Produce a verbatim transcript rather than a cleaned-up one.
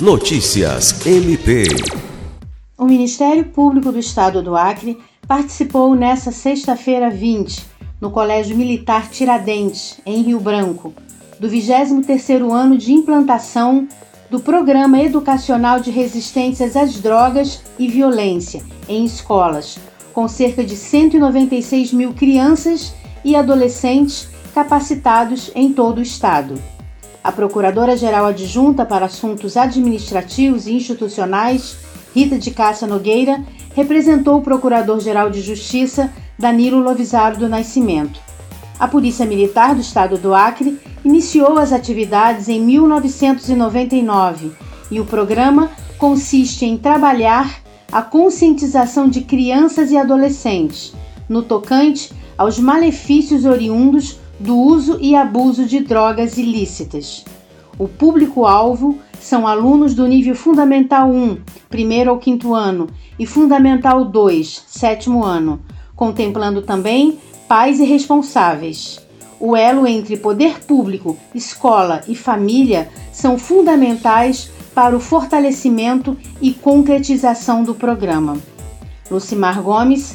Notícias M P. O Ministério Público do Estado do Acre participou nesta sexta-feira vinte, no Colégio Militar Tiradentes, em Rio Branco, do vigésimo terceiro ano de implantação do Programa Educacional de Resistências às Drogas e Violência em escolas, com cerca de cento e noventa e seis mil crianças e adolescentes capacitados em todo o estado. A Procuradora-Geral Adjunta para Assuntos Administrativos e Institucionais, Rita de Cássia Nogueira, representou o Procurador-Geral de Justiça, Danilo Lovisaro do Nascimento. A Polícia Militar do Estado do Acre iniciou as atividades em mil novecentos e noventa e nove e o programa consiste em trabalhar a conscientização de crianças e adolescentes no tocante aos malefícios oriundos do uso e abuso de drogas ilícitas. O público-alvo são alunos do nível Fundamental um, primeiro ao quinto ano, e Fundamental dois, sétimo ano, contemplando também pais e responsáveis. O elo entre poder público, escola e família são fundamentais para o fortalecimento e concretização do programa. Lucimar Gomes,